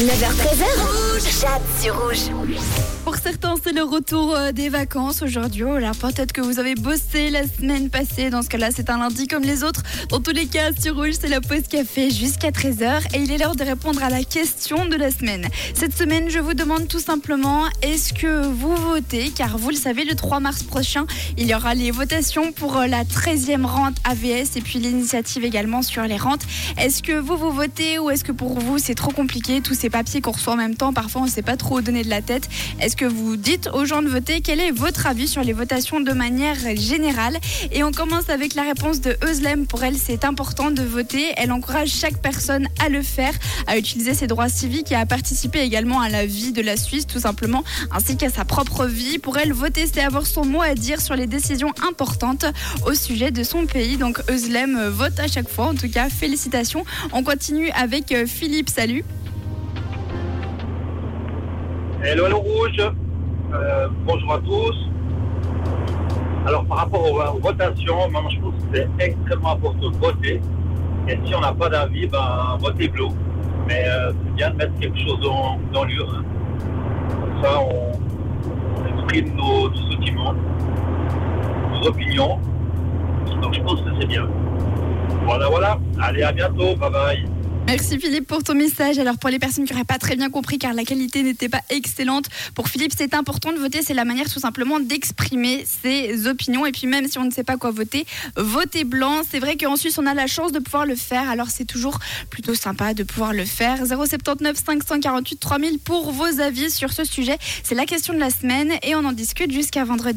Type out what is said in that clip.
9h-13h, Jade sur Rouge. Pour certains, c'est le retour des vacances aujourd'hui. Oh là, peut-être que vous avez bossé la semaine passée. Dans ce cas-là, c'est un lundi comme les autres. Dans tous les cas, sur Rouge, c'est la pause café jusqu'à 13h. Et il est l'heure de répondre à la question de la semaine. Cette semaine, je vous demande tout simplement, est-ce que vous votez? Car vous le savez, le 3 mars prochain, il y aura les votations pour la 13e rente AVS et puis l'initiative également sur les rentes. Est-ce que vous votez ou est-ce que pour vous, c'est trop compliqué? Tous ces papiers qu'on reçoit en même temps, parfois, on ne sait pas trop donner de la tête. Est-ce que vous dites aux gens de voter? Quel est votre avis sur les votations de manière générale? Et on commence avec la réponse de Özlem. Pour elle, c'est important de voter. Elle encourage chaque personne à le faire, à utiliser ses droits civiques et à participer également à la vie de la Suisse, tout simplement, ainsi qu'à sa propre vie. Pour elle, voter, c'est avoir son mot à dire sur les décisions importantes au sujet de son pays. Donc Özlem vote à chaque fois. En tout cas, félicitations. On continue avec Philippe. Salut. Hello Rouge, bonjour à tous. Alors par rapport aux votations, moi je pense que c'est extrêmement important de voter. Et si on n'a pas d'avis, voter bleu. Mais c'est bien de mettre quelque chose dans l'urne. Comme ça, on exprime nos sentiments, nos opinions. Donc je pense que c'est bien. Voilà. Allez, à bientôt. Bye bye. Merci Philippe pour ton message. Alors pour les personnes qui n'auraient pas très bien compris car la qualité n'était pas excellente, pour Philippe c'est important de voter, c'est la manière tout simplement d'exprimer ses opinions. Et puis même si on ne sait pas quoi voter, voter blanc, c'est vrai qu'en Suisse on a la chance de pouvoir le faire, alors c'est toujours plutôt sympa de pouvoir le faire. 079 548 3000 pour vos avis sur ce sujet, c'est la question de la semaine et on en discute jusqu'à vendredi.